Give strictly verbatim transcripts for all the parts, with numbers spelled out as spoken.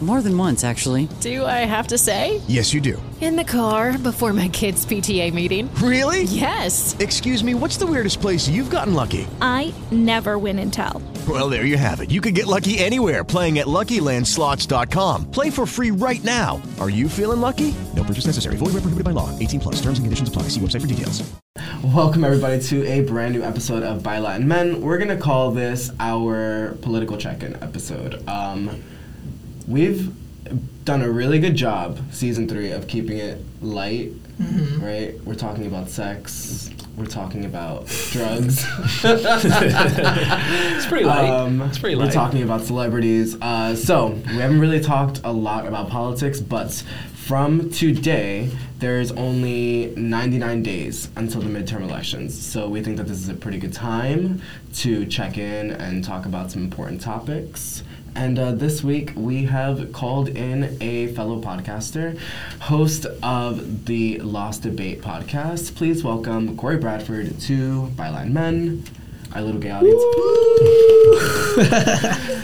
More than once, actually. Do I have to say? Yes, you do. In the car before my kids' P T A meeting. Really? Yes. Excuse me, what's the weirdest place you've gotten lucky? I never win and tell. Well, there you have it. You can get lucky anywhere, playing at Lucky Land Slots dot com. Play for free right now. Are you feeling lucky? No purchase necessary. Void where prohibited by law. eighteen plus. Terms and conditions apply. See website for details. Welcome, everybody, to a brand new episode of Bi Latin Men. We're going to call this our political check-in episode. Um... We've done a really good job, season three, of keeping it light, mm-hmm. right? We're talking about sex. We're talking about drugs. It's pretty light. Um, it's pretty light. We're talking about celebrities. Uh, so we haven't really talked a lot about politics, but from today, there is only ninety-nine days until the midterm elections. So we think that this is a pretty good time to check in and talk about some important topics. And uh, this week, we have called in a fellow podcaster, host of the Lost Debate podcast. Please welcome Corey Bradford to Bi Latin Men, our little gay audience.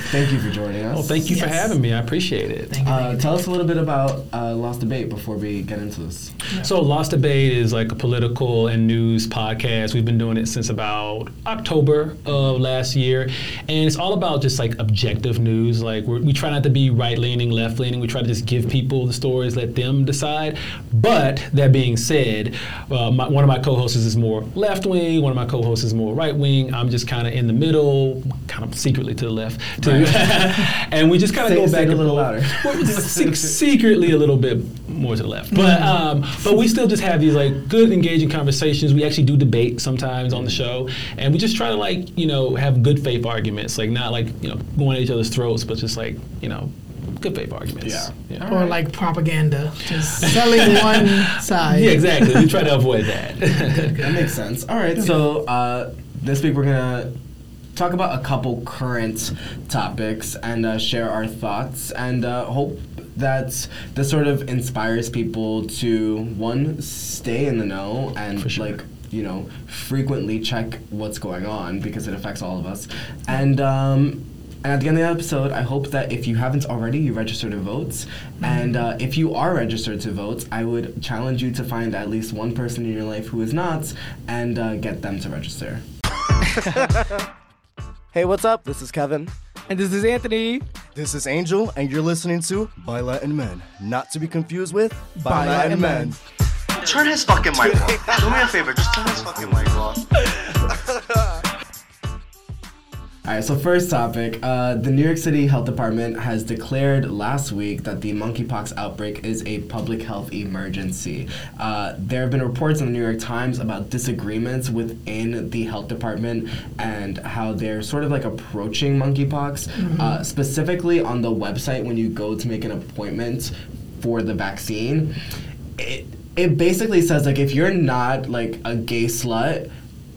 Thank you for joining us. Well, thank you yes. for having me. I appreciate it. Thank you, thank you, uh, tell us a little bit about uh, Lost Debate before we get into this. Yeah. So Lost Debate is like a political and news podcast. We've been doing it since about October of last year. And it's all about just like objective news. Like we're, we try not to be right-leaning, left-leaning. We try to just give people the stories, let them decide. But that being said, uh, my, one of my co-hosts is more left-wing. One of my co-hosts is more right-wing. I'm just kind of in the middle, kind of secretly to the left, too. Right. And we just kind of go back a little louder. Secretly a little bit more to the left. But um, but we still just have these like good, engaging conversations. We actually do debate sometimes on the show. And we just try to like, you know, have good faith arguments. Like not like, you know, going at each other's throats, but just like, you know, good faith arguments. Yeah. yeah. Or right. like propaganda, just selling one side. Yeah, exactly. We try to avoid that. That makes sense. All right. So, uh, this week we're going to talk about a couple current topics and uh, share our thoughts and uh, hope that this sort of inspires people to, one, stay in the know and, sure. like, you know, frequently check what's going on because it affects all of us. And, um... And at the end of the episode, I hope that if you haven't already, you register to vote. Mm-hmm. And uh, if you are registered to vote, I would challenge you to find at least one person in your life who is not and uh, get them to register. Hey, what's up? This is Kevin. And this is Anthony. This is Angel, and you're listening to Bi Latin Men. Not to be confused with Bi Latin Men. Men. Turn his fucking mic off. Do me a favor, just turn his fucking mic off. All right, so first topic, uh, the New York City Health Department has declared last week that the monkeypox outbreak is a public health emergency. Uh, there have been reports in the New York Times about disagreements within the health department and how they're sort of like approaching monkeypox, mm-hmm. uh, specifically on the website when you go to make an appointment for the vaccine. It, it basically says, like, if you're not, like, a gay slut,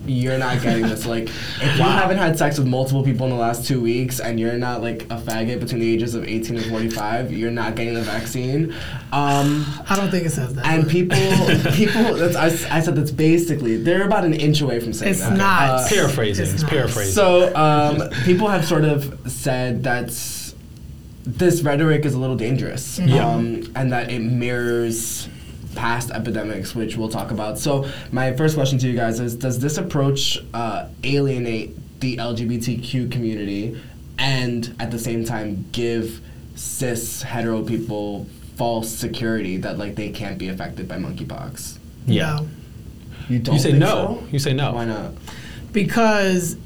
you're not getting this. Like, if wow. you haven't had sex with multiple people in the last two weeks and you're not, like, a faggot between the ages of eighteen and forty-five, you're not getting the vaccine. Um, I don't think it says that. And people, people. That's, I, I said that's basically, they're about an inch away from saying it's that. Not, uh, it's, paraphrasing. It's, it's not. Paraphrasing. So um, people have sort of said that's, this rhetoric is a little dangerous. Mm-hmm. Um, and that it mirrors past epidemics, which we'll talk about. So my first question to you guys is, does this approach uh, alienate the L G B T Q community and at the same time give cis hetero people false security that like they can't be affected by monkeypox? Yeah. No. You don't You say no. So? You say no. Why not? Because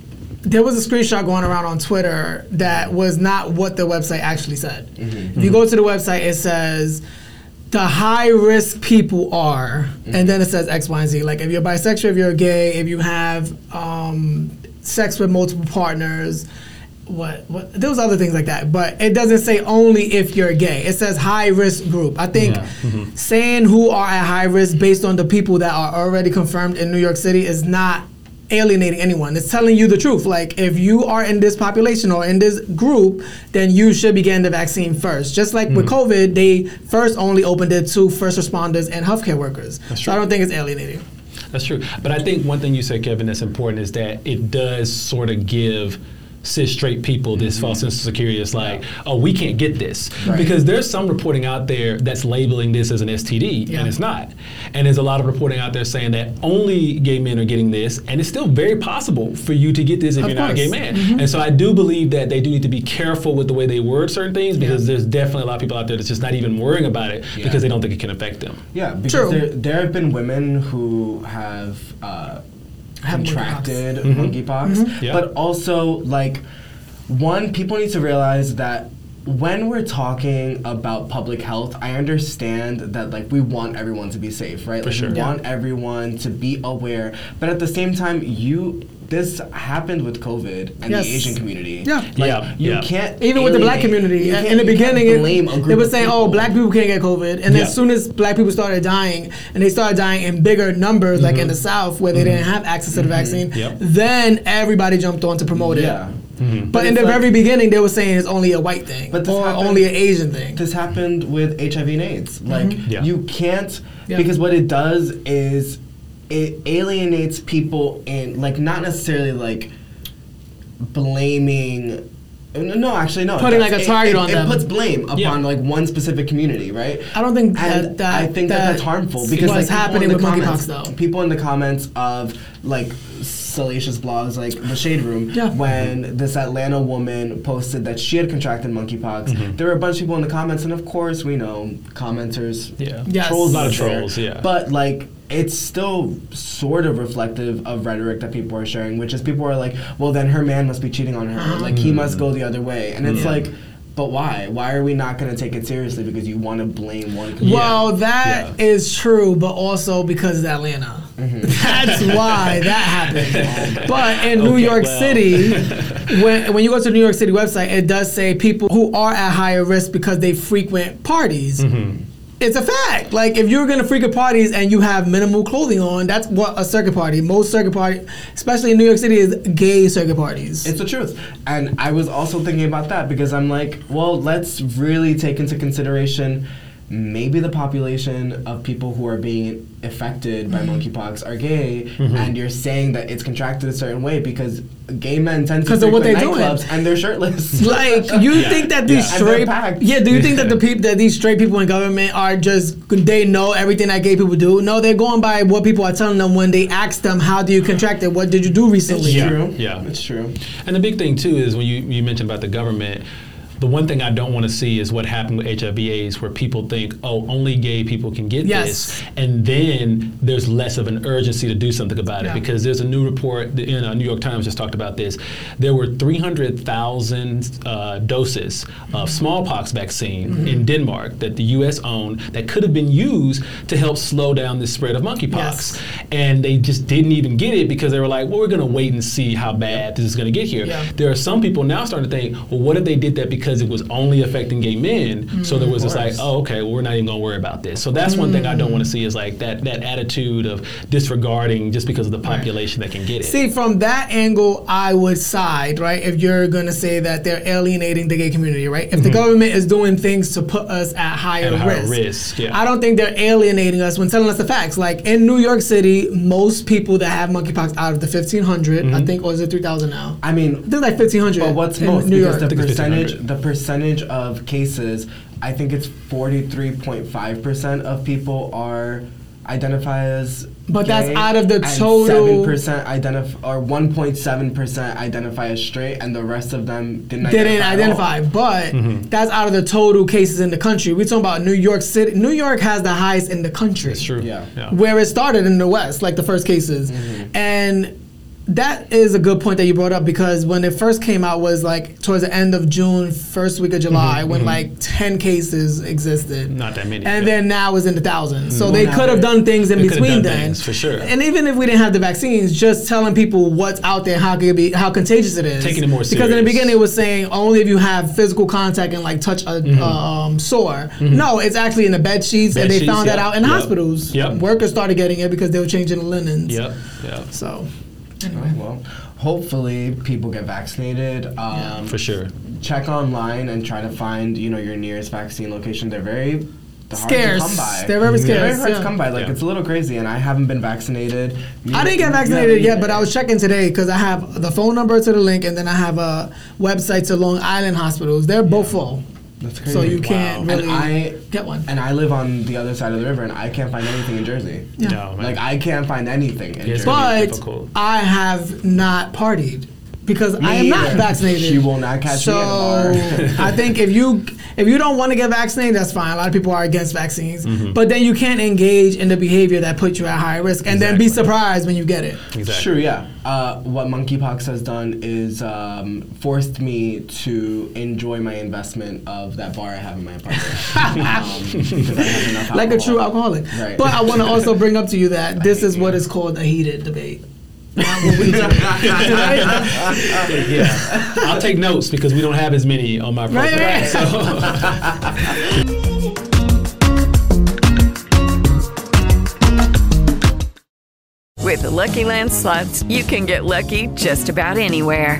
there was a screenshot going around on Twitter that was not what the website actually said. Mm-hmm. If you go to the website, it says, the high risk people are, mm-hmm. and then it says X, Y, and Z. Like if you're bisexual, if you're gay, if you have um, sex with multiple partners, what what there was other things like that, but it doesn't say only if you're gay. It says high risk group. I think yeah. mm-hmm. saying who are at high risk based on the people that are already confirmed in New York City is not alienating anyone. It's telling you the truth. Like if you are in this population or in this group, then you should be getting the vaccine first. Just like mm. with COVID, they first only opened it to first responders and healthcare workers. That's so true. I don't think it's alienating. That's true. But I think one thing you said, Kevin, that's important is that it does sort of give cis straight people this mm-hmm. false sense of security. It's like, oh, we can't get this. Right. Because there's some reporting out there that's labeling this as an S T D, yeah. and it's not. And there's a lot of reporting out there saying that only gay men are getting this, and it's still very possible for you to get this if of you're course. Not a gay man. Mm-hmm. And so I do believe that they do need to be careful with the way they word certain things, because yeah. there's definitely a lot of people out there that's just not even worrying about it yeah. because they don't think it can affect them. Yeah, because True. There, there have been women who have uh, contracted monkeypox, monkeypox mm-hmm. yeah. but also, like, one, people need to realize that when we're talking about public health, I understand that, like, we want everyone to be safe, right? For like, sure. We yeah. want everyone to be aware, but at the same time, you this happened with COVID and yes. the Asian community. Yeah, like, yeah. You yeah. can't even alienate, with the black community. In the beginning, it, they were saying, "Oh, black people can't get COVID," and yeah. as soon as black people started dying, and they started dying in bigger numbers, mm-hmm. like in the South where mm-hmm. they didn't have access to the vaccine, mm-hmm. yep. then everybody jumped on to promote yeah. it. Mm-hmm. But, but in the like, very beginning, they were saying it's only a white thing but or happened, only an Asian thing. This happened with H I V and AIDS. Mm-hmm. Like yeah. you can't yeah. because what it does is it alienates people and, like, not necessarily like blaming. No, actually, no. Putting like a target it, on it them. It puts blame upon yeah. like one specific community, right? I don't think that. And that I think that, that that's harmful because what's like, happening with monkeypox, though. People in the comments of like salacious blogs, like The Shade Room, yeah. when mm-hmm. this Atlanta woman posted that she had contracted monkeypox, mm-hmm. there were a bunch of people in the comments, and of course, we know commenters, yeah, yes. trolls, a lot of trolls, yeah. But like, it's still sort of reflective of rhetoric that people are sharing, which is people are like, well, then her man must be cheating on her. Like, he must go the other way. And it's yeah. like, but why? Why are we not going to take it seriously? Because you want to blame one community. Well, that yeah. is true, but also because it's Atlanta. Mm-hmm. That's why that happened. But in okay, New York well. City, when when you go to the New York City website, it does say people who are at higher risk because they frequent parties. Mm-hmm. It's a fact. Like, if you're going to frequent parties and you have minimal clothing on, that's what a circuit party. Most circuit party, especially in New York City, is gay circuit parties. It's the truth. And I was also thinking about that because I'm like, well, let's really take into consideration maybe the population of people who are being affected by monkeypox are gay, mm-hmm. and you're saying that it's contracted a certain way because gay men tend to frequent nightclubs and they're shirtless. Like, you yeah. think that these yeah. straight yeah, do you think that the people that these straight people in government are just they know everything that gay people do? No, they're going by what people are telling them when they ask them, "How do you contract it? What did you do recently?" It's true. Yeah, yeah. It's true. And the big thing too is when you you mentioned about the government. The one thing I don't want to see is what happened with H I V AIDS where people think, oh, only gay people can get yes. this. And then there's less of an urgency to do something about it yeah. because there's a new report, the New York Times just talked about this. There were three hundred thousand uh, doses of smallpox vaccine mm-hmm. in Denmark that the U S owned that could have been used to help slow down the spread of monkeypox. Yes. And they just didn't even get it because they were like, well, we're going to wait and see how bad this is going to get here. Yeah. There are some people now starting to think, well, what if they did that because because it was only affecting gay men, mm, so there was this like, oh, okay, well, we're not even gonna worry about this. So that's mm. one thing I don't want to see is like that that attitude of disregarding just because of the population right. that can get it. See, from that angle, I would side, right? If you're gonna say that they're alienating the gay community, right? If mm-hmm. the government is doing things to put us at higher at risk, higher risk yeah. I don't think they're alienating us when telling us the facts. Like in New York City, most people that have monkeypox out of the fifteen hundred, mm-hmm. I think, or is it three thousand now? I mean, there's like fifteen hundred. But what's most? New because York. The percentage. The percentage of cases, I think it's forty-three point five percent of people are identify as but gay, that's out of the total seven percent identify or one point seven percent identify as straight and the rest of them didn't identify. Didn't identify, identify but mm-hmm. that's out of the total cases in the country. We're talking about New York City. New York has the highest in the country. That's true. Yeah. yeah. Where it started in the West, like the first cases. Mm-hmm. And That is a good point that you brought up, because when it first came out was like towards the end of June, first week of July, mm-hmm, when mm-hmm. like ten cases existed. Not that many. And yeah. then now it's in the thousands. Mm-hmm. So well, they could have done things in between then. Things, for sure. And even if we didn't have the vaccines, just telling people what's out there, how could it be, how contagious it is. Taking it more serious. Because in the beginning it was saying only if you have physical contact and like touch a mm-hmm. um, sore. Mm-hmm. No, it's actually in the bed sheets, bed and they sheets, found yeah. that out in yep. hospitals. Yep. Workers started getting it because they were changing the linens. Yep. Yep. So. Anyway. Oh, well, hopefully people get vaccinated. Um, yeah, for sure. Check online and try to find, you know, your nearest vaccine location. They're very the scarce. Hard to come by. They're very scarce. They're very hard yeah. to come by. Like yeah. it's a little crazy, and I haven't been vaccinated. Me I didn't get vaccinated yet, but I was checking today because I have the phone number to the link, and then I have a website to Long Island hospitals. They're both yeah. full. That's crazy. So you wow. can't really and I, get one. And I live on the other side of the river, and I can't find anything in Jersey. Yeah. No, man. Like, I can't find anything in Jersey. But difficult. I have not partied because me I am either. Not vaccinated. She will not catch so me in a bar. I think if you if you don't want to get vaccinated, that's fine. A lot of people are against vaccines. Mm-hmm. But then you can't engage in the behavior that puts you at high risk and exactly. then be surprised when you get it. Exactly. Sure, yeah. Uh, what monkeypox has done is um, forced me to enjoy my investment of that bar I have in my apartment. um, I have enough alcohol. Like a true alcoholic. Right. But I want to also bring up to you that this is what is called a heated debate. yeah, I'll take notes because we don't have as many on my program. Right, right. So. With the Lucky Land Slots, you can get lucky just about anywhere.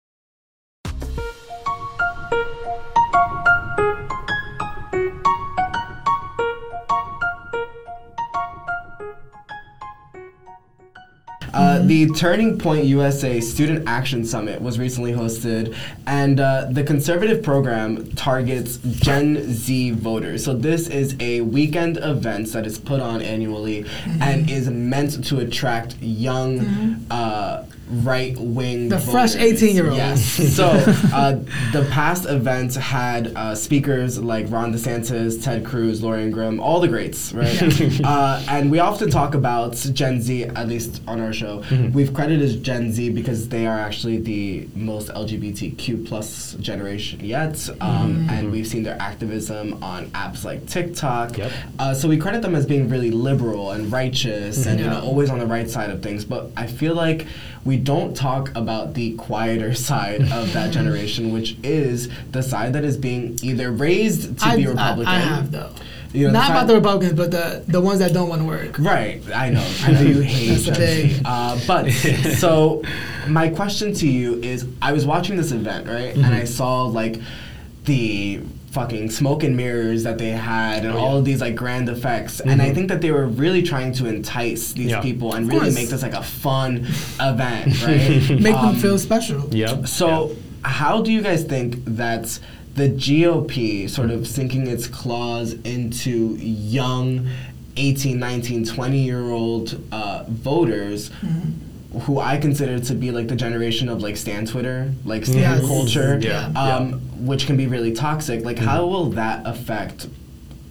Uh, the Turning Point U S A Student Action Summit was recently hosted, and uh, the conservative program targets Gen Z voters. So this is a weekend event that is put on annually mm-hmm. and is meant to attract young mm-hmm. uh, right-wing the voters. The fresh eighteen-year-olds. Yes. So uh, the past events had uh, speakers like Ron DeSantis, Ted Cruz, Laura Ingraham, all the greats, right? Yeah. uh, and we often talk about Gen Z, at least on our show. Mm-hmm. We've credited Gen Z because they are actually the most L G B T Q plus generation yet, um, mm-hmm. and we've seen their activism on apps like TikTok. Yep. Uh, so we credit them as being really liberal and righteous, mm-hmm. and you know, always on the right side of things. But I feel like we don't talk about the quieter side of that generation, which is the side that is being either raised to I, be Republican. I, I have though. You know, not the about the Republicans, but the, the ones that don't want to work. Right, I know. I know you hate Gen uh, But, so, my question to you is, I was watching this event, right? Mm-hmm. And I saw, like, the fucking smoke and mirrors that they had and oh, yeah. all of these, like, grand effects. Mm-hmm. And I think that they were really trying to entice these yeah. people and really make this, like, a fun event, right? Make um, them feel special. Yep. So, yep. how do you guys think that... the G O P sort of sinking its claws into young eighteen, nineteen, twenty-year-old uh, voters mm-hmm. who I consider to be like the generation of like stan Twitter, like stan yes. culture, yeah. Um, yeah. which can be really toxic. Like, mm-hmm. how will that affect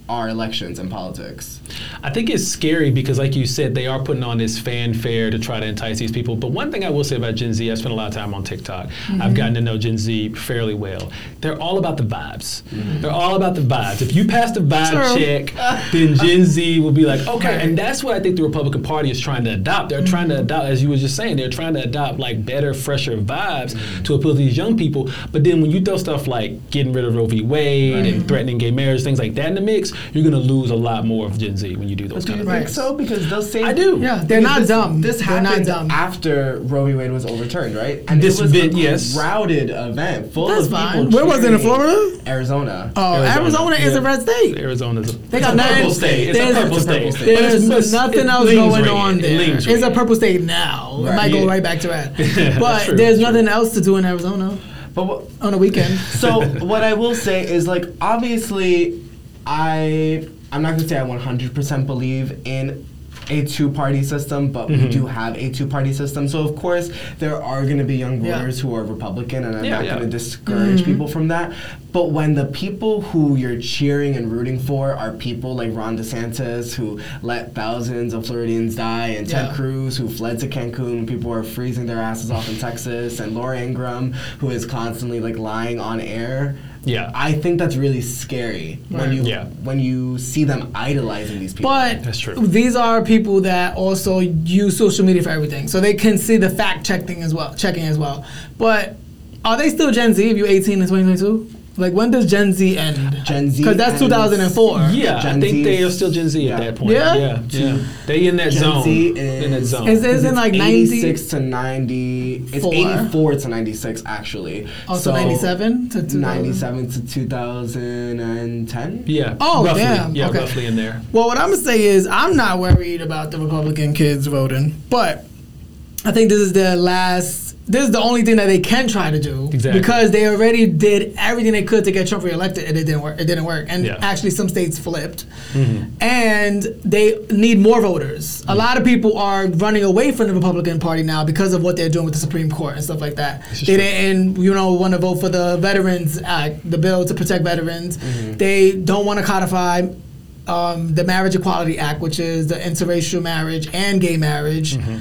our elections and politics? I think it's scary because, like you said, they are putting on this fanfare to try to entice these people. But one thing I will say about Gen Z, I spent a lot of time on TikTok. Mm-hmm. I've gotten to know Gen Z fairly well. They're all about the vibes. Mm-hmm. They're all about the vibes. If you pass the vibe check, then Gen Z will be like, okay. Right. And that's what I think the Republican Party is trying to adopt. They're mm-hmm. trying to adopt, as you were just saying, they're trying to adopt like better, fresher vibes mm-hmm. to appeal to these young people. But then when you throw stuff like getting rid of Roe v. Wade right. and threatening gay marriage, things like that in the mix, you're going to lose a lot more of Gen Z when you do those kind of things. Do you think so? Because they'll say... I do. Yeah, they're not dumb. This happened after Roe v. Wade was overturned, right? And this was a crowded event full of people. Where was it, in Florida? Arizona. Oh, Arizona is a red state. Arizona's a purple state. It's a purple state. There's nothing else going on there. It's a purple state now. It might go right back to that. But there's nothing else to do in Arizona on a weekend. So what I will say is, like, obviously... I, I'm not going to say I one hundred percent believe in a two-party system, but mm-hmm. we do have a two-party system. So, of course, there are going to be young voters yeah. who are Republican, and I'm yeah, not yeah. going to discourage mm-hmm. people from that. But when the people who you're cheering and rooting for are people like Ron DeSantis, who let thousands of Floridians die, and yeah. Ted Cruz, who fled to Cancun when people were freezing their asses off in Texas, and Laura Ingraham, who is constantly like lying on air... Yeah, I think that's really scary right. when you yeah. when you see them idolizing these people. But that's true. These are people that also use social media for everything, so they can see the fact checking as well. Checking as well. But are they still Gen Z? If you're eighteen in twenty twenty-two, like when does Gen Z end? Gen Z, because that's two thousand four. Yeah, Gen I think Z's, they are still Gen Z yeah. at that point. Yeah, yeah, yeah. yeah. They in that Gen zone. Gen Z is in that zone. It's, it's in like ninety-six to ninety. It's eighty-four to ninety-six, actually. Oh, so ninety-seven to two thousand? ninety-seven to two thousand ten? Yeah. Oh, roughly, damn. Yeah, okay. Roughly in there. Well, what I'm going to say is I'm not worried about the Republican kids voting, but I think this is their last, this is the only thing that they can try to do. Exactly. Because they already did everything they could to get Trump reelected, and it didn't work. It didn't work. And yeah. actually, some states flipped. Mm-hmm. And they need more voters. Mm-hmm. A lot of people are running away from the Republican Party now because of what they're doing with the Supreme Court and stuff like that. They didn't, you know, want to vote for the Veterans Act, the bill to protect veterans. Mm-hmm. They don't want to codify um, the Marriage Equality Act, which is the interracial marriage and gay marriage. Mm-hmm.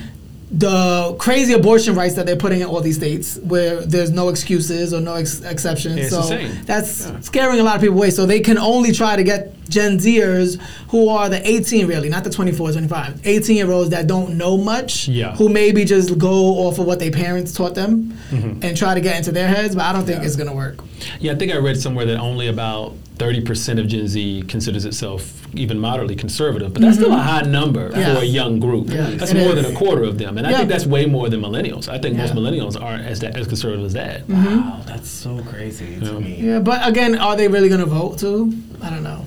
The crazy abortion rights that they're putting in all these states where there's no excuses or no ex- exceptions. Yeah, so insane. That's yeah. scaring a lot of people away. So they can only try to get Gen Zers who are the eighteen, really, not the twenty-four, twenty-five, eighteen-year-olds that don't know much, yeah. who maybe just go off of what their parents taught them mm-hmm. and try to get into their heads, but I don't think yeah. it's going to work. Yeah, I think I read somewhere that only about thirty percent of Gen Z considers itself even moderately conservative, but that's mm-hmm. still a high number yeah. for a young group. Yeah. That's it more is. than a quarter of them, and yeah. I think that's way more than millennials. I think yeah. most millennials aren't as, that, as conservative as that. Mm-hmm. Wow, that's so crazy yeah. to me. Yeah, but again, are they really going to vote too? I don't know.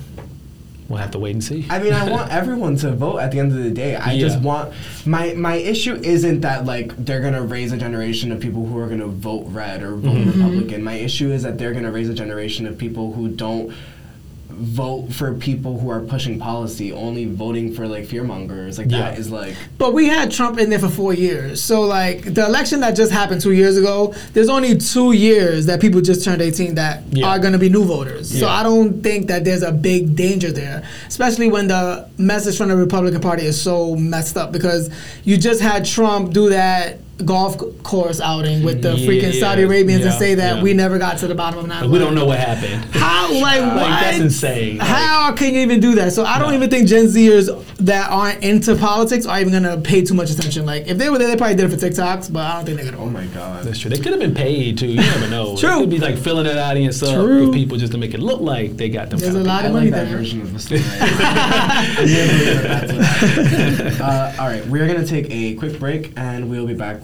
We'll have to wait and see. I mean, I want everyone to vote at the end of the day. I yeah. just want... My my issue isn't that, like, they're going to raise a generation of people who are going to vote red or vote mm-hmm. Republican. My issue is that they're going to raise a generation of people who don't vote for people who are pushing policy, only voting for, like, fearmongers. Like, yeah. that is, like... But we had Trump in there for four years. So, like, the election that just happened two years ago, there's only two years that people just turned eighteen that yeah. are going to be new voters. Yeah. So I don't think that there's a big danger there, especially when the message from the Republican Party is so messed up, because you just had Trump do that golf course outing with the yeah, freaking Saudi Arabians yeah, and say that yeah. we never got to the bottom of nine eleven. We don't know what happened. How, like, uh, what? Like, that's insane. How like, can you even do that? So I don't no. even think Gen Zers that aren't into politics are even going to pay too much attention. Like, if they were there, they probably did it for TikToks, but I don't think they're going to. Oh, my God. That's true. They could have been paid, too. You never know. True. They could be, like, filling that audience up True. with people just to make it look like they got them. There's a lot of money like that there. version of the story. uh, all right. We're going to take a quick break, and we'll be back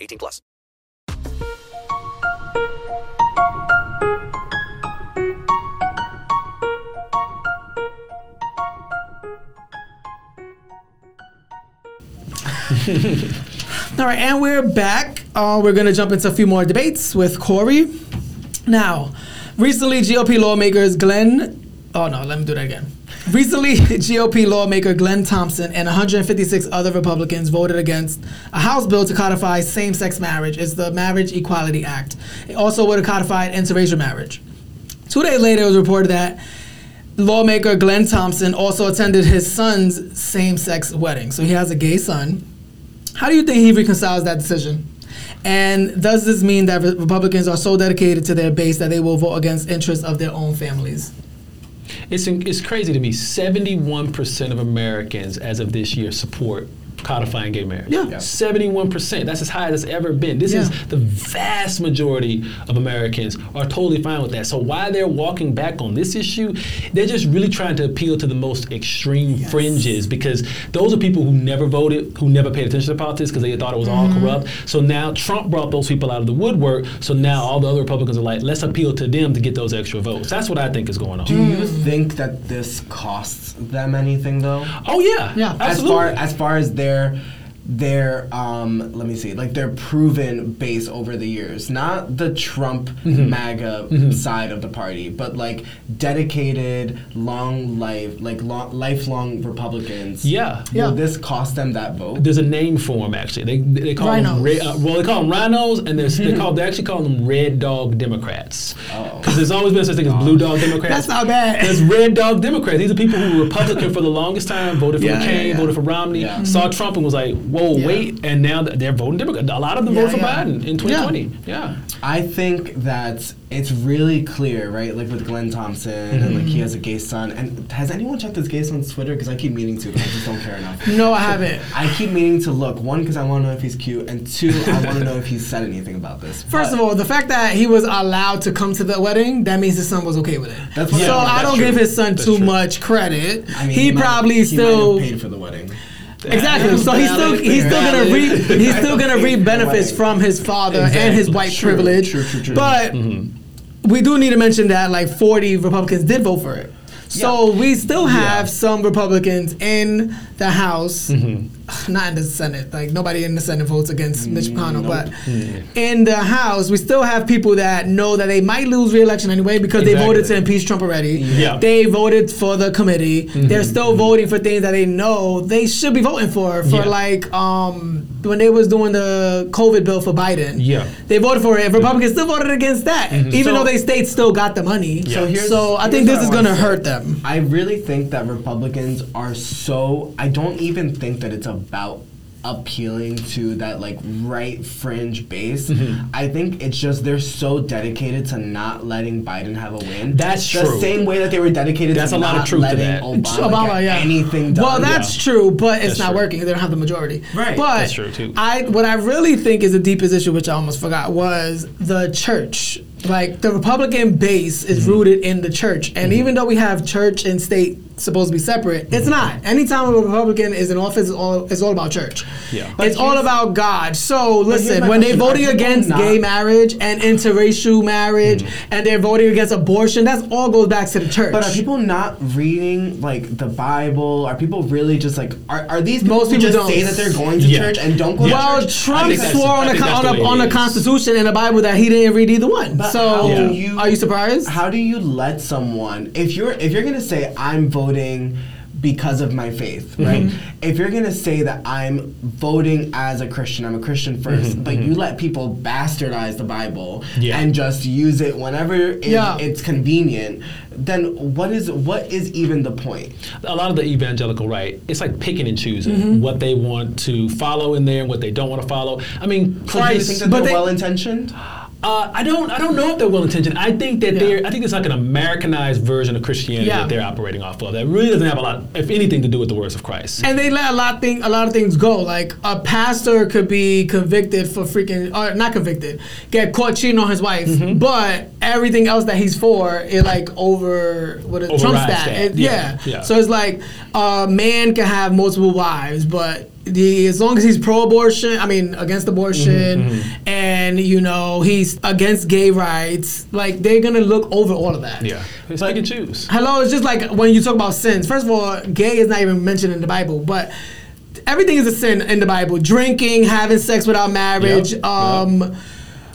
eighteen plus. All right, and we're back. Uh, we're going to jump into a few more debates with Corey. Now, recently, G O P lawmakers Glenn... Oh, no, let me do that again. Recently, G O P lawmaker Glenn Thompson and one hundred fifty-six other Republicans voted against a House bill to codify same-sex marriage. It's the Marriage Equality Act. It also would have codified interracial marriage. Two days later, it was reported that lawmaker Glenn Thompson also attended his son's same-sex wedding. So he has a gay son. How do you think he reconciles that decision? And does this mean that Republicans are so dedicated to their base that they will vote against interests of their own families? It's it's crazy to me. seventy-one percent of Americans, as of this year, support codifying gay marriage. Yeah. yeah. seventy-one percent. That's as high as it's ever been. This yeah. is the vast majority of Americans are totally fine with that. So why they're walking back on this issue, they're just really trying to appeal to the most extreme yes. fringes, because those are people who never voted, who never paid attention to politics because they thought it was mm-hmm. all corrupt. So now Trump brought those people out of the woodwork. So now all the other Republicans are like, let's appeal to them to get those extra votes. That's what I think is going on. Do you think that this costs them anything, though? Oh, yeah. yeah. Absolutely. As far, as far as their Their, their um, let me see, like their proven base over the years, not the Trump mm-hmm. MAGA mm-hmm. side of the party, but like dedicated, long life, like long, lifelong Republicans. Yeah, will yeah. this cost them that vote? There's a name for them actually. They they call Rhinos. them re- uh, well, they call them Rhinos, and mm-hmm. they call they actually call them Red Dog Democrats. Because there's always been such thing as Blue Dog Democrats. That's not bad. There's Red Dog Democrats. These are people who were Republican for the longest time, voted for yeah, McCain, yeah, yeah. voted for Romney, yeah. saw Trump and was like, whoa, yeah. wait, and now they're voting Democrat. A lot of them yeah, voted yeah. for Biden in twenty twenty. Yeah. yeah. I think that it's really clear, right, like with Glenn Thompson, mm-hmm. and like he has a gay son. And has anyone checked his gay son's Twitter? Because I keep meaning to, but I just don't care enough. No, I haven't. I keep meaning to look, one, because I want to know if he's cute, and two, I want to know if he's said anything about this. First but, of all, the fact that he was allowed to come to the wedding, that means his son was okay with it. That's so yeah, I don't true. give his son that's too true. much credit. I mean, he, he might, probably he still might have paid for the wedding. Exactly. So he's still he's still gonna reap he's still gonna reap benefits from his father exactly. and his white true, privilege. True, true, true. But mm-hmm. we do need to mention that like forty Republicans did vote for it. So yeah. we still have yeah. some Republicans in the House, mm-hmm. not in the Senate. Like nobody in the Senate votes against Mitch McConnell, nope. but yeah. in the House, we still have people that know that they might lose re-election anyway because exactly. they voted to impeach Trump already. Yeah. They voted for the committee. Mm-hmm. They're still mm-hmm. voting for things that they know they should be voting for. For yeah. like um, when they was doing the COVID bill for Biden, yeah. they voted for it. Republicans mm-hmm. still voted against that, mm-hmm. even so, though they state still got the money. Yeah. So, here's, so I think this is going to hurt them. I really think that Republicans are so... I don't even think that it's about appealing to that, like, right fringe base. Mm-hmm. I think it's just they're so dedicated to not letting Biden have a win. That's the true. The same way that they were dedicated that's to a not lot of truth letting to that. Obama, Obama get yeah. anything done. Well, that's yeah. true, but it's that's not true. working. They don't have the majority. Right. But that's true, too. I, what I really think is the deepest issue, which I almost forgot, was the church. Like, the Republican base is mm-hmm. rooted in the church. And mm-hmm. even though we have church and state supposed to be separate, it's not. Anytime a Republican is in office, it's all, it's all about church. Yeah. But it's all about God. So, listen, when they're voting against gay marriage and interracial marriage mm-hmm. and they're voting against abortion, that's all goes back to the church. But are people not reading, like, the Bible? Are people really just, like, are, are these people, Most people who just don't. say that they're going to yeah. church and don't go yeah. to church? Well, Trump swore on the, on, the, on the Constitution and the Bible that he didn't read either one. But so, yeah. you, are you surprised? How do you let someone, if you're if you're going to say, I'm voting because of my faith, right? Mm-hmm. If you're going to say that I'm voting as a Christian, I'm a Christian first, mm-hmm. but mm-hmm. you let people bastardize the Bible yeah. and just use it whenever it, yeah. it's convenient, then what is what is even the point? A lot of the evangelical right, it's like picking and choosing mm-hmm. what they want to follow in there and what they don't want to follow. I mean, Christ... So do you think that they're they, well-intentioned? Uh, I don't. I don't know if they're well-intentioned. I think that yeah. they're. I think it's like an Americanized version of Christianity yeah. that they're operating off of. That really doesn't have a lot, if anything, to do with the words of Christ. And they let a lot thing, a lot of things go. Like a pastor could be convicted for freaking, or not convicted, get caught cheating on his wife. Mm-hmm. But everything else that he's for, it like over what is Trump's that. that. It, yeah. Yeah. yeah. So it's like a man can have multiple wives, but. The, as long as he's pro-abortion, I mean, against abortion, mm-hmm, mm-hmm. and, you know, he's against gay rights, like, they're going to look over all of that. Yeah. It's like, pick and choose. Hello, it's just like when you talk about sins. First of all, gay is not even mentioned in the Bible, but everything is a sin in the Bible. Drinking, having sex without marriage, yep, um... Yep.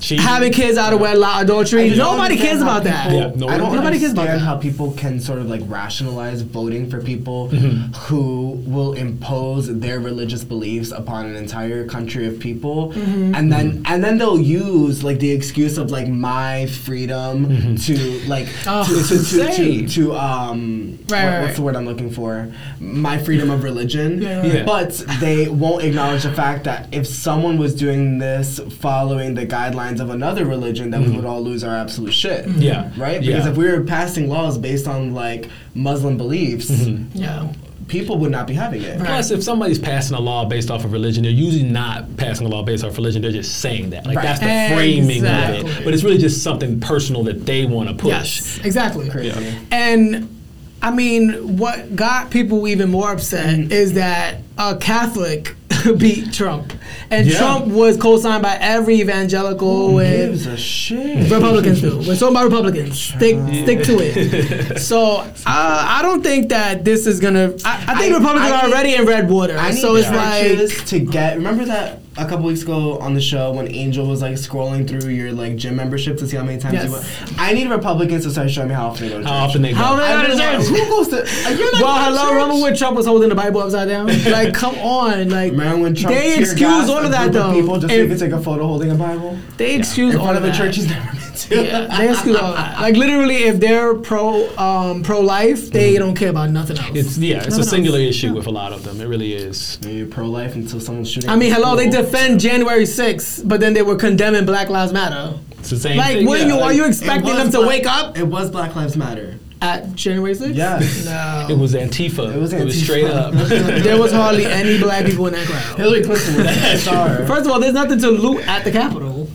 Cheating. Having kids out of wedlock, adultery. Nobody cares about people, that. Yeah, no I don't nobody cares about that. How people can sort of like rationalize voting for people mm-hmm. who will impose their religious beliefs upon an entire country of people, mm-hmm. and then mm-hmm. and then they'll use like the excuse of like my freedom mm-hmm. to like oh, to, to, to, to, to to um right, what, right, what's the word I'm looking for? My freedom of religion. Yeah, yeah. But they won't acknowledge the fact that if someone was doing this following the guidelines of another religion, that mm-hmm. we would all lose our absolute shit. Mm-hmm. Yeah. Right? Because yeah. if we were passing laws based on like Muslim beliefs, mm-hmm. yeah. people would not be having it. Right. Plus, if somebody's passing a law based off of religion, they're usually not passing a law based off of religion. They're just saying that. Like, right. that's the framing exactly. of it. But it's really just something personal that they want to push. Yes, exactly. Crazy. Yeah. And I mean, what got people even more upset mm-hmm. is that a Catholic beat Trump. And yeah. Trump was co-signed by every evangelical and gives a shit. Republicans do. We're talking about Republicans. Stick yeah. stick to it. So uh, I don't think that this is gonna I, I think I, Republicans I are need, already in red water. I so need it's like to get remember that a couple weeks ago on the show when Angel was like scrolling through your like gym membership to see how many times yes. you went. I need Republicans to start showing me how often they go to church. How often they go. How I mean, like, who goes to are you not Well hello, church? Remember when Trump was holding the Bible upside down? Like come on, like remember when Trump they excuse all of that though. People just so you can take a photo holding a Bible. They excuse yeah. all of the church he's never been to. Yeah, they excuse all that. Like literally if they're pro um, pro life, they mm. don't care about nothing else. It's yeah, it's nothing a singular else. issue yeah. with a lot of them. It really is. You're pro life until someone's shooting. I mean hello, they did defend January sixth, but then they were condemning Black Lives Matter. It's the same like, thing. Like, yeah. you, are you expecting them to Black, wake up? It was Black Lives Matter. At January sixth? Yes. No. It was Antifa. It was Antifa. It was straight up. There was hardly any black people in that crowd. Hillary Clinton was that star. First of all, there's nothing to loot at the Capitol.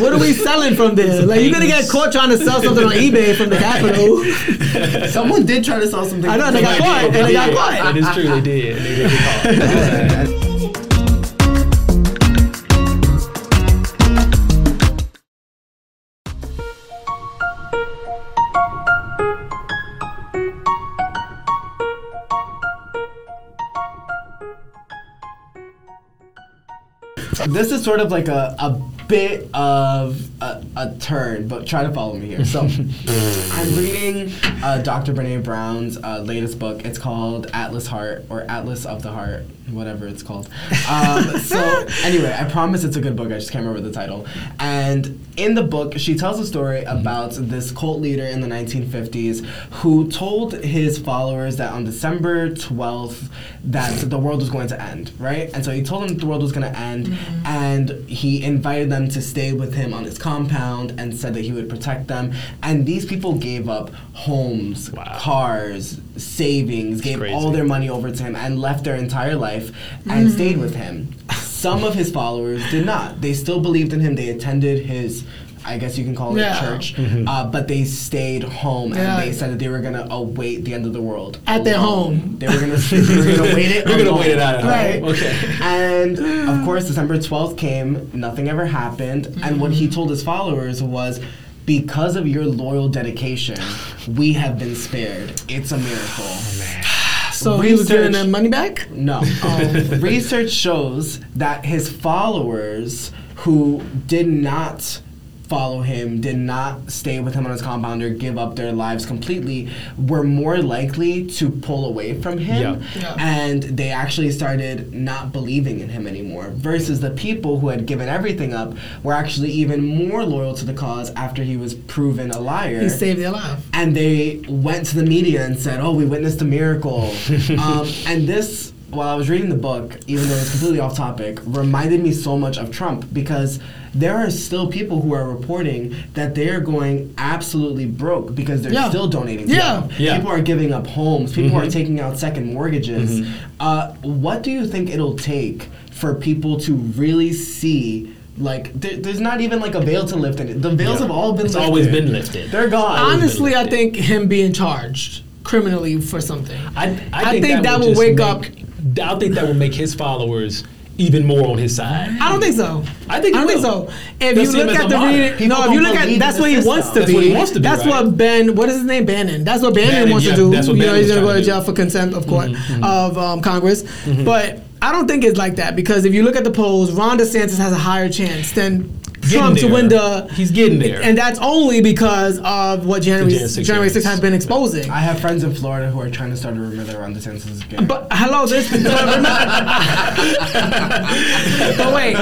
What are we selling from this? Like, you're going to get caught trying to sell something on eBay from the Capitol. Someone did try to sell something. I know, they got caught. And they got caught. That is true, they did. They did get caught. This is sort of like a, a bit of a, a turn, but try to follow me here. So I'm reading uh, Doctor Brene Brown's uh, latest book. It's called Atlas Heart or Atlas of the Heart, whatever it's called. Um, so anyway, I promise it's a good book. I just can't remember the title. And in the book, she tells a story mm-hmm. about this cult leader in the nineteen fifties who told his followers that on December twelfth that the world was going to end, right? And so he told them the world was going to end, mm-hmm. and he invited them to stay with him on his compound and said that he would protect them. And these people gave up homes, wow. cars, savings, gave Crazy. all their money over to him and left their entire life and mm-hmm. stayed with him. Some of his followers did not. They still believed in him. They attended his, I guess you can call it yeah. church, mm-hmm. uh, but they stayed home yeah. and they said that they were going to await the end of the world. At alone. their home. They were going to wait it They're going to wait it out. Right. Okay. And of course, December twelfth came, nothing ever happened, mm-hmm. and what he told his followers was, because of your loyal dedication, we have been spared. It's a miracle. Oh, man. So research, he was giving them money back? No. Um, research shows that his followers who did not follow him, did not stay with him on his compound or give up their lives completely, were more likely to pull away from him. Yeah. Yeah. And they actually started not believing in him anymore, versus the people who had given everything up were actually even more loyal to the cause after he was proven a liar. He saved their life. And they went to the media and said, oh, we witnessed a miracle. um, and this, while I was reading the book, even though it's completely off topic, reminded me so much of Trump, because there are still people who are reporting that they are going absolutely broke because they're yeah. still donating. Yeah. yeah, people are giving up homes. People mm-hmm. are taking out second mortgages. Mm-hmm. Uh, what do you think it'll take for people to really see? Like, there, there's not even like a veil to lift. It. The veils yeah. have all been. It's lifted. Always been lifted. They're gone. Honestly, I think him being charged criminally for something. I I, I think, think that, that will, will wake make, up. I think that will make his followers even more on his side. I don't think so. I think I don't think so. If you look at the reading, no, if you look at that's what he wants to be. That's what he wants to be. That's what Ben, what is his name, Bannon. That's what Bannon wants to do. That's what Bannon wants to do. You know, he's gonna go to jail for contempt of court of um, Congress, but. I don't think it's like that, because if you look at the polls, Ron DeSantis has a higher chance than Trump to win the... He's getting there. And that's only because of what January sixth has been exposing. I have friends in Florida who are trying to start a rumor that Ron DeSantis is gay. But, hello, this... but wait,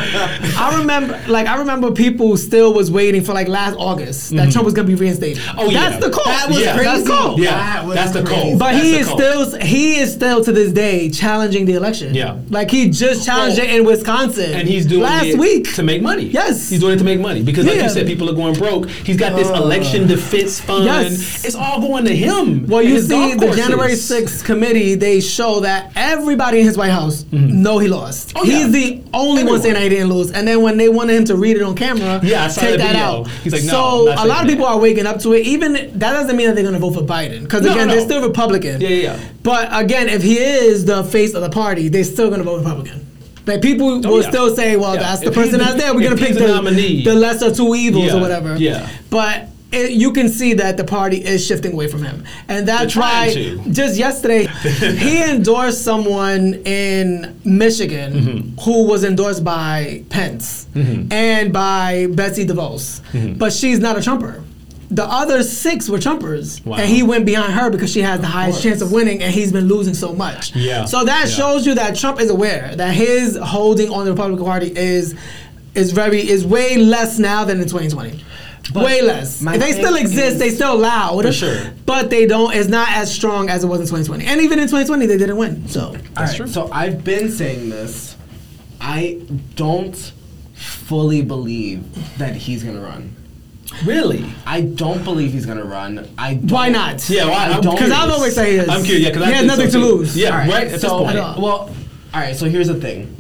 I remember, like, I remember people still was waiting for, like, last August that mm-hmm. Trump was going to be reinstated. Oh, yeah. That's the call. That was yeah. crazy. That's the call. Yeah. That was That's the call. But That's he is call. still, he is still, to this day, challenging the election. Yeah. Like, he just challenged oh. it in Wisconsin. And he's doing last it week. to make money. Yes. He's doing to make money, because like yeah. you said, people are going broke. He's got this uh, election defense fund. Yes. It's all going to him. Well, you see, the January sixth committee, they show that everybody in his White House mm-hmm. know he lost. Oh, He's yeah. the only Everyone. one saying that he didn't lose. And then when they wanted him to read it on camera, yeah, I saw take that, that out. He's like, no, so a lot of people that. are waking up to it. Even that doesn't mean that they're going to vote for Biden, because no, again, no. they're still Republican. Yeah, yeah. But again, if he is the face of the party, they're still going to vote Republican. Like, people will oh, yeah. still say, well, yeah. that's the if person that's there. We're going to pick the, the lesser two evils yeah. or whatever. Yeah. But it, you can see that the party is shifting away from him. And that's why, just yesterday, he endorsed someone in Michigan mm-hmm. who was endorsed by Pence mm-hmm. and by Betsy DeVos. Mm-hmm. But she's not a Trumper. The other six were Trumpers, wow. and he went behind her because she has the highest chance of winning, and he's been losing so much. Yeah. So that yeah. shows you that Trump is aware that his holding on the Republican Party is is very is way less now than in twenty twenty. But way less. They still exist. They still loud. For sure. But they don't. It's not as strong as it was in twenty twenty. And even in twenty twenty, they didn't win. So that's all right, true. So I've been saying this. I don't fully believe that he's going to run. Really? I don't believe he's going to run. I don't. Why not? Yeah, why? Well, because I've always said he is. I'm curious. Yeah, because he has nothing so to lose. Yeah, all right. right at so, this point. All. Well, all right. So here's the thing.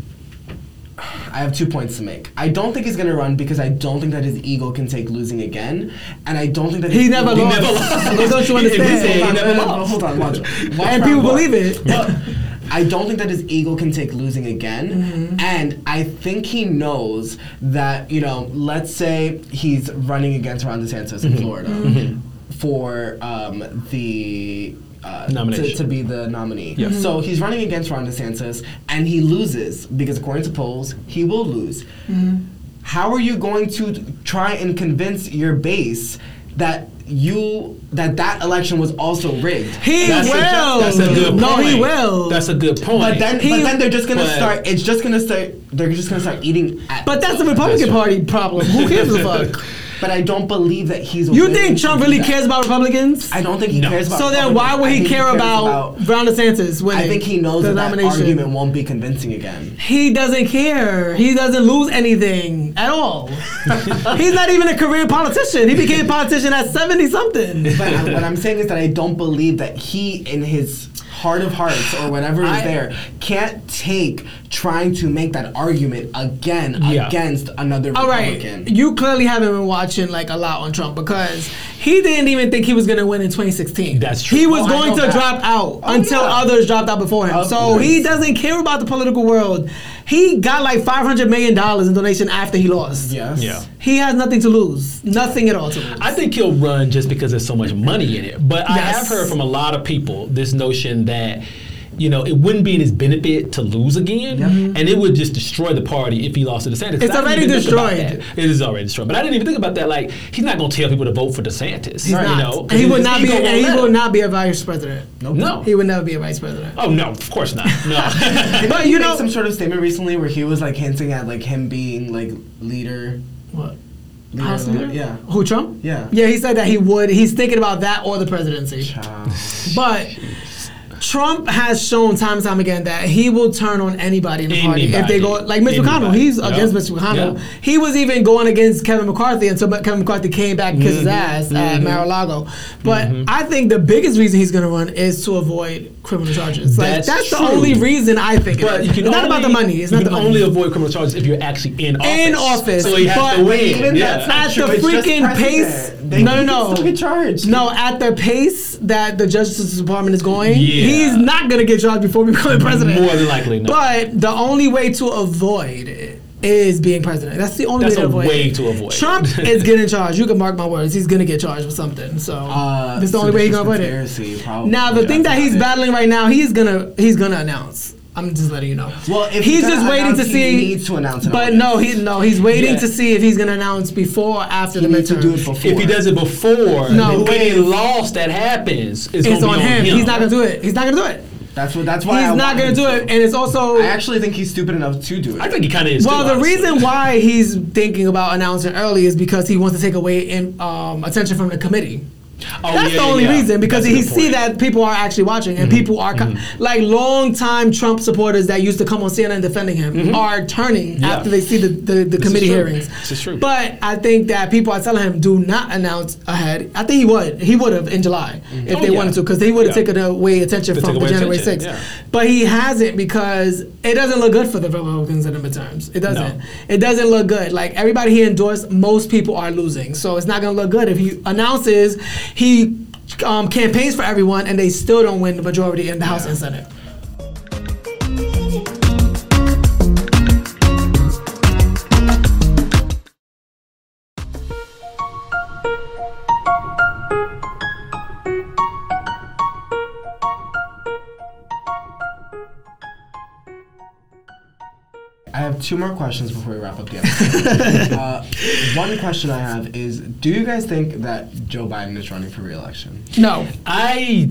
I have two points to make. I don't think he's going to run because I don't think that his ego can take losing again, and I don't think that he never lost. He never lost. Don't you understand? He never lost. Hold on, watch. And people believe it. But I don't think that his ego can take losing again, mm-hmm. and I think he knows that, you know, let's say he's running against Ron DeSantis mm-hmm. in Florida mm-hmm. for um, the... Uh, to, to be the nominee. Yes. Mm-hmm. So he's running against Ron DeSantis, and he loses, because according to polls, he will lose. Mm-hmm. How are you going to try and convince your base that you that that election was also rigged? He that's will. A, that's a good point. No, he will. That's a good point. But then, he, but then they're just gonna start. It's just gonna start. They're just gonna start eating. At but that's the Republican that's Party right. problem. Who gives a fuck? But I don't believe that he's. You think Trump really that. cares about Republicans? I don't think he no. cares about. So then, why would he care he about, about Ron DeSantis winning? I think he knows the that, that argument won't be convincing again. He doesn't care. He doesn't lose anything at all. He's not even a career politician. He became a politician at seventy something. But I, what I'm saying is that I don't believe that he, in his heart of hearts or whatever I, is there, can't take trying to make that argument again yeah. against another Republican. All right, you clearly haven't been watching. Like a lot on Trump, because he didn't even think he was going to win in twenty sixteen. That's true. He was oh, going to that. drop out oh, until yeah. others dropped out before him. Oh, so nice. He doesn't care about the political world. He got like five hundred million dollars in donation after he lost. Yes. Yeah. He has nothing to lose. Nothing at all to lose. I think he'll run just because there's so much money in it. But yes. I have heard from a lot of people this notion that you know, it wouldn't be in his benefit to lose again, yep. and it would just destroy the party if he lost to DeSantis. It's already destroyed. It is already destroyed. But I didn't even think about that. Like, he's not going to tell people to vote for DeSantis. He's right. not. You know? And he will not be. And he will not be a vice president. Nope. No, he would never be a vice president. Oh no, of course not. No. But you know, some sort of statement recently where he was like hinting at like him being like leader. What? House leader? Yeah. Who, Trump? Yeah. Yeah, he said that he would. He's thinking about that or the presidency. Child. But Jeez. Trump has shown time and time again that he will turn on anybody in the anybody. party. If they go, like Mitch anybody. McConnell, he's yep. against Mitch McConnell. Yep. He was even going against Kevin McCarthy until Kevin McCarthy came back and kissed mm-hmm. his ass mm-hmm. at Mar-a-Lago. But mm-hmm. I think the biggest reason he's going to run is to avoid criminal charges. Like, that's that's the only reason I think it is. It's only, not about the money. It's you not can the money. only avoid criminal charges if you're actually in office. In office. So he has to win. Yeah. At the freaking pace. They no, no, no. Still get charged. No, at the pace that the Justice Department is going, yeah. he's not going to get charged before becoming president. More than likely, no. But the only way to avoid it is being president. That's the only That's way to avoid way it. That's a way to avoid Trump it. Trump is getting charged. You can mark my words. He's going to get charged with something. So uh, that's the only way he's going to avoid it. Probably. Now, the yeah, thing that he's it. battling right now, he's going to he's gonna announce. I'm just letting you know. Well, if he's, he's just waiting to see. He needs to announce it. But no, he no, he's waiting yeah. to see if he's going to announce before or after he the midterm. To do it before. If he does it before, no, when he lost, that happens. It's, it's on, on him. him. He's not going to do it. He's not going to do it. That's what. That's why he's I not going to do it. And it's also. I actually think he's stupid enough to do it. I think he kind of is. Well, too, the honestly. reason why he's thinking about announcing early is because he wants to take away in, um, attention from the committee. Oh, that's yeah, the only yeah. reason, because that's he see that people are actually watching, and mm-hmm. people are com- mm-hmm. like long-time Trump supporters that used to come on C N N defending him mm-hmm. are turning yeah. after they see the, the, the committee hearings. This is true. But I think that people are telling him do not announce ahead. I think he would, he would have in July mm-hmm. if oh, they yeah. wanted to, because they would have yeah. taken away attention from away the January sixth. Yeah. But he hasn't, because it doesn't look good for the Republicans in the midterms. It doesn't. No. It doesn't look good. Like everybody he endorsed, most people are losing, so it's not going to look good if he announces. He um, campaigns for everyone, and they still don't win the majority in the yeah. House and Senate. I have two more questions before we wrap up the episode. uh, one question I have is, do you guys think that Joe Biden is running for re-election? No. I,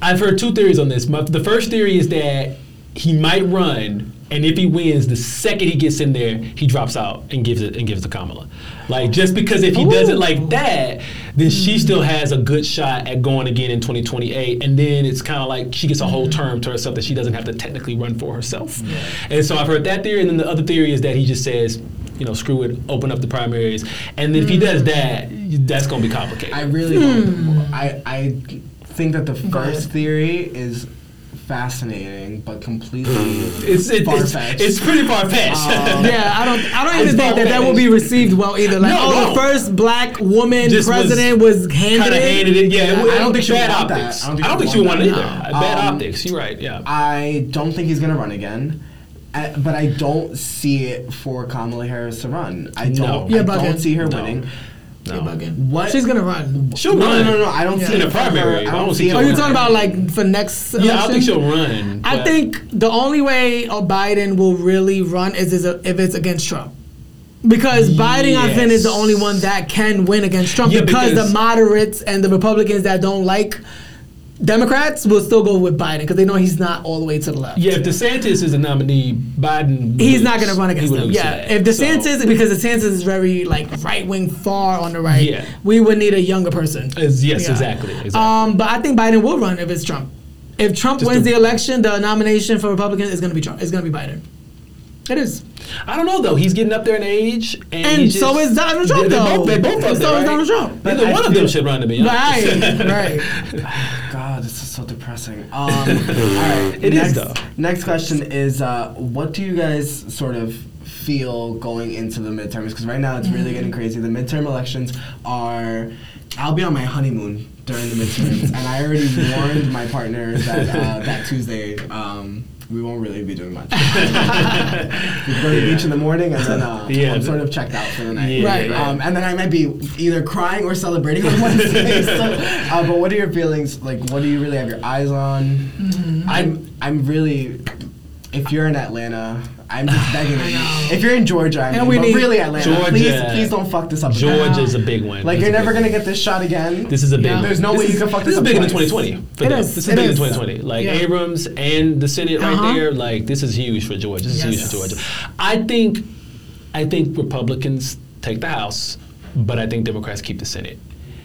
I've heard two theories on this. My, the first theory is that he might run, and if he wins, the second he gets in there, he drops out and gives it and gives to Kamala. Like, just because if he Ooh. does it like that, then she still has a good shot at going again in twenty twenty-eight, and then it's kind of like she gets a whole term to herself that she doesn't have to technically run for herself. Yeah. And so I've heard that theory, and then the other theory is that he just says, you know, screw it, open up the primaries, and then if he does that, that's going to be complicated. I really hmm. don't. I, I think that the first theory is fascinating, but completely it's, it, far-fetched. It's, it's pretty far-fetched. Um, yeah, I don't I don't even think that that will be received well either. Like, no, oh, no. the first black woman Just president was, was handed it. handed it. Yeah, yeah, I, don't I don't think she would want that. I don't think she would want it either. Um, bad optics, you're right, yeah. I don't think he's going to run again. I, but I don't see it for Kamala Harris to run. I don't. No. I don't see her no. winning. No. What? She's gonna run. She'll no, run. No, no, no. I don't yeah. see in the primary. I don't see. Are you talking about like for next election? Yeah, I think she'll run. I think the only way Biden will really run is if it's against Trump, because Biden, yes. I think, is the only one that can win against Trump, yeah, because, because the moderates and the Republicans that don't like Democrats will still go with Biden because they know he's not all the way to the left. Yeah, if DeSantis is a nominee, Biden would, he's not going to run against him. Yeah, if DeSantis, so. because DeSantis is very like right wing, far on the right. Yeah. We would need a younger person. As, yes, yeah. exactly. exactly. Um, but I think Biden will run if it's Trump. If Trump Just wins the, the election, the nomination for Republicans is going to be Trump. It's going to be Biden. It is. I don't know, though. He's getting up there in age. And, and just, so is Donald Trump, they're though. Both, they're both and so there, is right? Donald Trump. But Either I one feel, of them should run to me. Right, right. God, this is so depressing. Um, all right. It next, is, though. Next question is, uh, what do you guys sort of feel going into the midterms? Because right now it's really getting crazy. The midterm elections are... I'll be on my honeymoon during the midterms, and I already warned my partner that uh, that Tuesday... Um, we won't really be doing much. We go to the beach in the morning, and then uh, yeah, I'm sort of checked out for the night. Yeah, right. right. Um, and then I might be either crying or celebrating on Wednesday. So, uh, but what are your feelings? Like, what do you really have your eyes on? Mm-hmm. I'm I'm really, if you're in Atlanta, I'm just begging you. If you're in Georgia, I mean, but really Atlanta, Georgia. please, please don't fuck this up again. Georgia is a big one. Like, That's you're never going to get this shot again. This is a big yeah. one. There's no this way is, you can fuck this, this up again. This is bigger than twenty twenty. It is. This is bigger than twenty twenty. Like, yeah. Abrams and the Senate uh-huh. right there, like, this is huge for Georgia. This yes. is huge for Georgia. I think, I think Republicans take the House, but I think Democrats keep the Senate.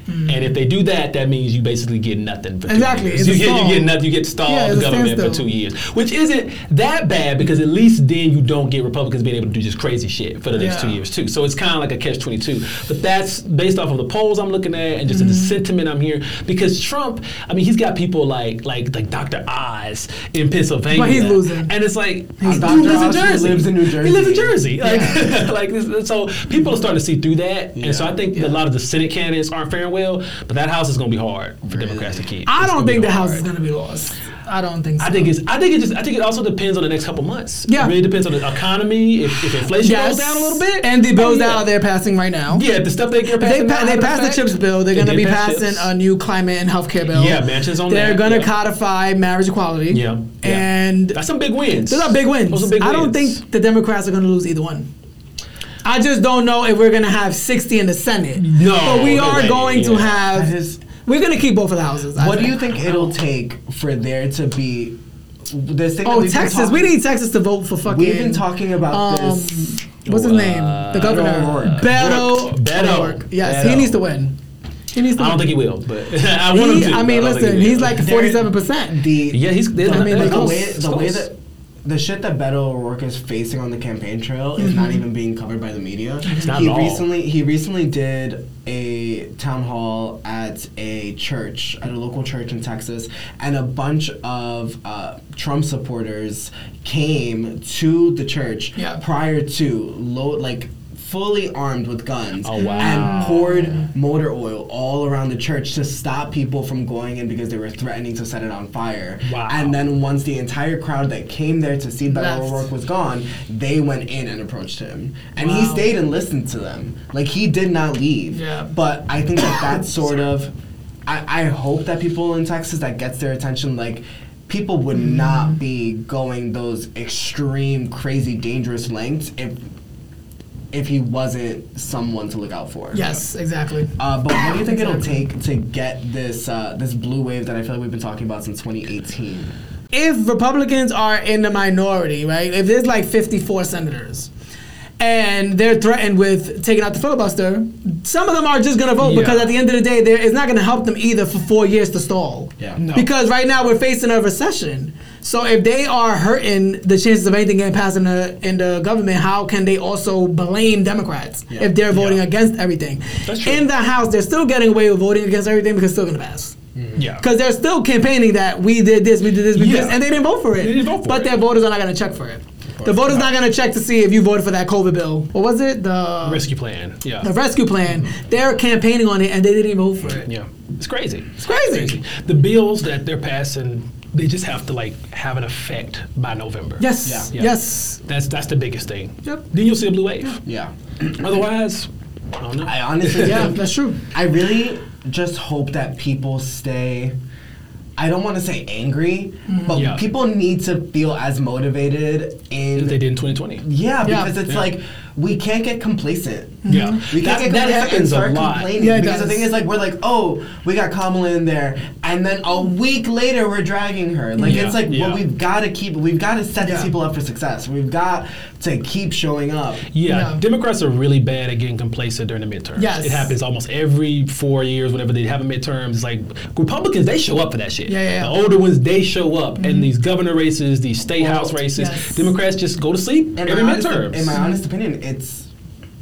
Mm. And if they do that, that means you basically get nothing for two exactly. years. It's you, get, you get nothing. You get stalled yeah, government for two years, which isn't that bad because at least then you don't get Republicans being able to do just crazy shit for the next yeah. two years too. So it's kind of like a catch twenty-two. But that's based off of the polls I'm looking at and just mm-hmm. the sentiment I'm hearing. Because Trump, I mean, he's got people like like like Doctor Oz in Pennsylvania, but he's losing. And it's like he's Doctor Oz in Jersey. He lives in New Jersey. He lives in Jersey. Yeah. Like, like so, people are starting to see through that, yeah. and so I think yeah. a lot of the Senate candidates aren't fair. Well, but that House is going to be hard for really? Democrats to keep. I it's don't think the hard. House is going to be lost. I don't think so. I think it's. I think it just. I think it also depends on the next couple months. Yeah, it really depends on the economy. If, if inflation yes. goes down a little bit, and the bills oh, yeah. out they're passing right now. Yeah, the stuff they get passing. They, pa- they passed the chips bill. They're going to they be passing chips. a new climate and healthcare bill. Yeah, Manchin's on they're that. They're going to yeah. codify marriage equality. Yeah. yeah, and that's some big wins. Those are big wins. Those are big wins. I don't think the Democrats are going to lose either one. I just don't know if we're going to have sixty in the Senate. No. But we are going yeah. to have, is, we're going to keep both of the houses. I what think. do you think it'll take for there to be, this thing Oh, Texas. Talking, we need Texas to vote for fucking. We've been talking about um, this. What's his uh, name? The governor. Beto. Beto O'Rourke. Yes, Beto. he needs to win. He needs to I don't win. think he will, but I want he, him to. I mean, I listen, he he's like forty-seven percent. The, yeah, he's, I not, mean, like the way, the way that, the shit that Beto O'Rourke is facing on the campaign trail is mm-hmm. not even being covered by the media. It's not he at all. recently he recently did a town hall at a church, at a local church in Texas, and a bunch of uh, Trump supporters came to the church yeah. prior to low like. fully armed with guns oh, wow. and poured motor oil all around the church to stop people from going in because they were threatening to set it on fire. Wow. And then once the entire crowd that came there to see Beto O'Rourke was gone, they went in and approached him. And wow. he stayed and listened to them. Like, he did not leave. Yeah. But I think that that's sort of... I, I hope that people in Texas, that gets their attention, like... People would mm. not be going those extreme, crazy, dangerous lengths if... if he wasn't someone to look out for. Yes, exactly. Uh, but what do you think exactly. it'll take to get this uh, this blue wave that I feel like we've been talking about since twenty eighteen? If Republicans are in the minority, right? If there's like fifty-four senators and they're threatened with taking out the filibuster, some of them are just gonna vote yeah. because at the end of the day, there it's not gonna help them either for four years to stall. Yeah. No. Because right now we're facing a recession. So if they are hurting the chances of anything getting passed in the, in the government, how can they also blame Democrats yeah. if they're voting yeah. against everything? That's true. In the House, they're still getting away with voting against everything because it's still going to pass. Mm-hmm. Yeah. Because they're still campaigning that we did this, we did this, we did yeah. this, and they didn't vote for it. They didn't vote for but it. Their voters are not going to check for it. The voter's not going to check to see if you voted for that COVID bill. What was it? The rescue plan. Yeah. The rescue plan. Mm-hmm. They're campaigning on it, and they didn't even vote for it. Yeah. It's crazy. It's crazy. It's crazy. The bills that they're passing... They just have to like have an effect by November. Yes. Yeah. Yeah. Yes. That's that's the biggest thing. Yep. Then you'll see a blue wave. Yeah. Otherwise, I don't know. I honestly yeah, that's true. I really just hope that people stay. I don't want to say angry, mm-hmm. but yeah. people need to feel as motivated in as they did in twenty twenty. Yeah, yeah. because it's yeah. like we can't get complacent. Mm-hmm. Yeah, we can't get complacent. That happens and start a lot. Complaining yeah, because does. the thing is, like, we're like, oh, we got Kamala in there, and then a week later we're dragging her. Like yeah. it's like, yeah. well, we've got to keep, we've got to set yeah. these people up for success. We've got to keep showing up. Yeah. yeah, Democrats are really bad at getting complacent during the midterms. Yes, it happens almost every four years. Whenever they have a midterms, it's like Republicans, they show up for that shit. Yeah, yeah. The yeah. older ones, they show up, mm-hmm. and these governor races, these state house races, yes. Democrats just go to sleep in every midterms. In my honest opinion, it's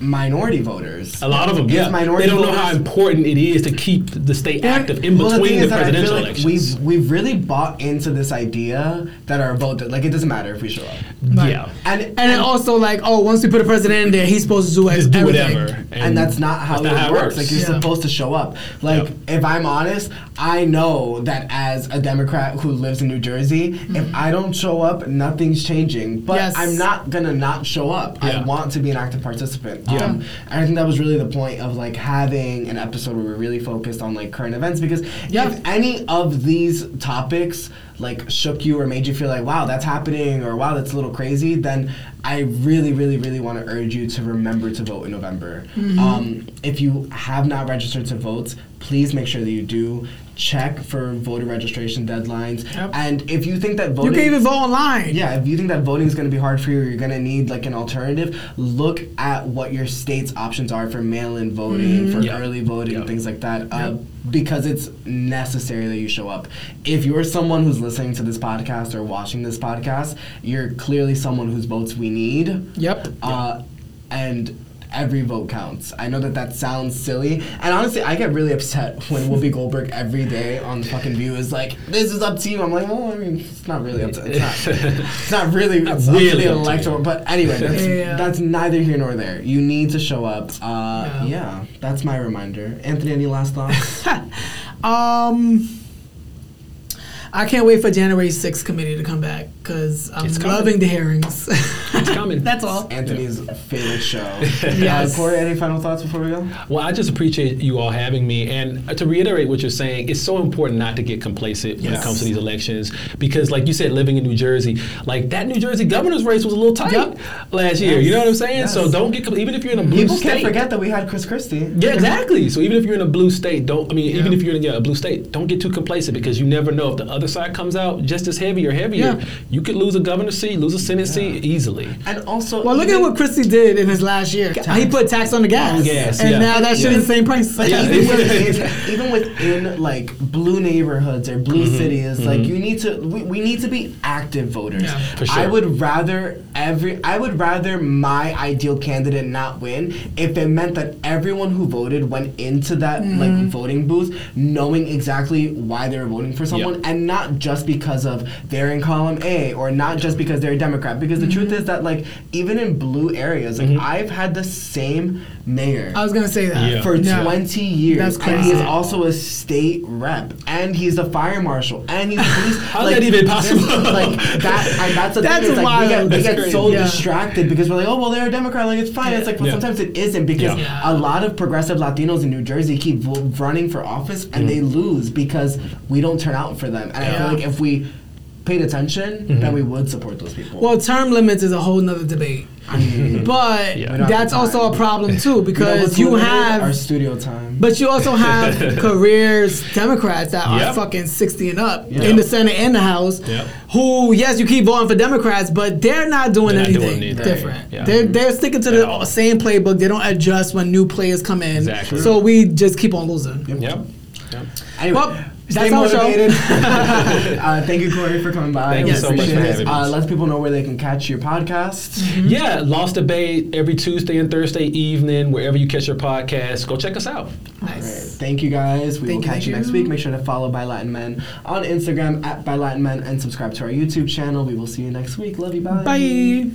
minority voters. A lot of them, yeah. Minority they don't voters. Know how important it is to keep the state yeah. active in well, between the, the presidential like elections. We've, we've really bought into this idea that our vote, like, it doesn't matter if we show up. Right. Yeah. And, and and also, like, oh, once we put a president in there, he's supposed to do, just do whatever. And, and that's not how, that's not it, how it works. Like, you're yeah. supposed to show up. Like, yep. if I'm honest, I know that as a Democrat who lives in New Jersey, mm-hmm. if I don't show up, nothing's changing. But yes. I'm not going to not show up. Yeah. I want to be an active participant. Yeah. Um, and I think that was really the point of, like, having an episode where we really focused on, like, current events, because yep. if any of these topics, like, shook you or made you feel like, wow, that's happening, or wow, that's a little crazy, then I really, really, really want to urge you to remember to vote in November. Mm-hmm. Um, if you have not registered to vote, please make sure that you do. Check for voter registration deadlines. Yep. And if you think that voting... You can even vote online. Yeah, if you think that voting is going to be hard for you or you're going to need, like, an alternative, look at what your state's options are for mail-in voting, mm-hmm. for yep. early voting, yep. things like that. Yep. Uh, because it's necessary that you show up. If you're someone who's listening to this podcast or watching this podcast, you're clearly someone whose votes we need. Yep. Uh, and... Every vote counts. I know that that sounds silly, and honestly, I get really upset when Whoopi Goldberg every day on the fucking View is like, "This is up to you." I'm like, "Well, I mean, it's not really up to it's not, it's not really it's up really to the electoral." But anyway, that's, yeah. that's neither here nor there. You need to show up. Uh, yeah. yeah, that's my reminder. Anthony, any last thoughts? um. I can't wait for January sixth committee to come back, because I'm loving the hearings. It's coming. That's all. It's Anthony's yeah. favorite show. Yes. Uh, Corey, any final thoughts before we go? Well, I just appreciate you all having me. And to reiterate what you're saying, it's so important not to get complacent yes. when it comes to these elections, because, like you said, living in New Jersey, like, that New Jersey governor's race was a little tight yep. last year. Yes. You know what I'm saying? Yes. So don't get, even if you're in a blue People state. People can't forget that we had Chris Christie. Yeah, exactly. So even if you're in a blue state, don't, I mean, yeah. even if you're in yeah, a blue state, don't get too complacent, because you never know if the other other side comes out just as heavy or heavier, yeah. you could lose a governor's seat, lose a Senate yeah. seat easily. And also, well, look at what Christie did in his last year. Tax. He put tax on the gas, gas and yeah. now that shit yeah. is the same price. But yeah. even, within, even within like blue neighborhoods or blue mm-hmm. cities, mm-hmm. like you need to, we, we need to be active voters. Yeah. For sure. I would rather every, I would rather my ideal candidate not win if it meant that everyone who voted went into that mm-hmm. like voting booth knowing exactly why they were voting for someone yep. and not just because of they're in column A or not just because they're a Democrat. Because mm-hmm. the truth is that, like, even in blue areas, like mm-hmm. I've had the same mayor. I was going to say that. Yeah. For yeah. twenty years. That's crazy. And he is also a state rep. And he's a fire marshal. And he's a police. How's like, that even possible? Like, that, I, that's the that's thing. It's like, we get, we get so yeah. distracted because we're like, oh, well, they're a Democrat. Like, it's fine. Yeah. It's like, well, yeah. sometimes it isn't, because yeah. a lot of progressive Latinos in New Jersey keep vo- running for office and mm-hmm. they lose because we don't turn out for them. And yeah. I feel like if we paid attention, mm-hmm. then we would support those people. Well, term limits is a whole nother debate. Mm-hmm. But yeah. that's also a problem too, because you, know, you have our studio time. But you also have careers Democrats that yep. are fucking sixty and up yep. in the Senate and the House. Yep. Who, yes, you keep voting for Democrats, but they're not doing they're anything not doing different. Yeah. They're they're sticking to At the all. same playbook. They don't adjust when new players come in. Exactly. So we just keep on losing. Yep. yep. yep. Anyway. Well, Stay That's motivated. uh, thank you, Corey, for coming by. Thank we you so much for having uh, us. Let people know where they can catch your podcast. Mm-hmm. Yeah, Lost Debate every Tuesday and Thursday evening, wherever you catch your podcast. Go check us out. Nice. All right. Thank you, guys. We thank will catch you. you next week. Make sure to follow Bi Latin Men on Instagram at Bi Latin Men and subscribe to our YouTube channel. We will see you next week. Love you. Bye. Bye.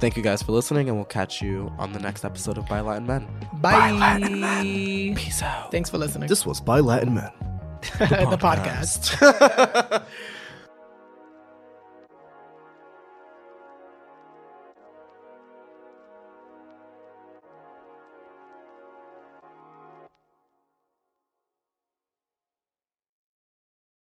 Thank you guys for listening, and we'll catch you on the next episode of Bi Latin Men. Bye. Bi Latin Men. Peace out. Thanks for listening. This was Bi Latin Men. The podcast. The podcast.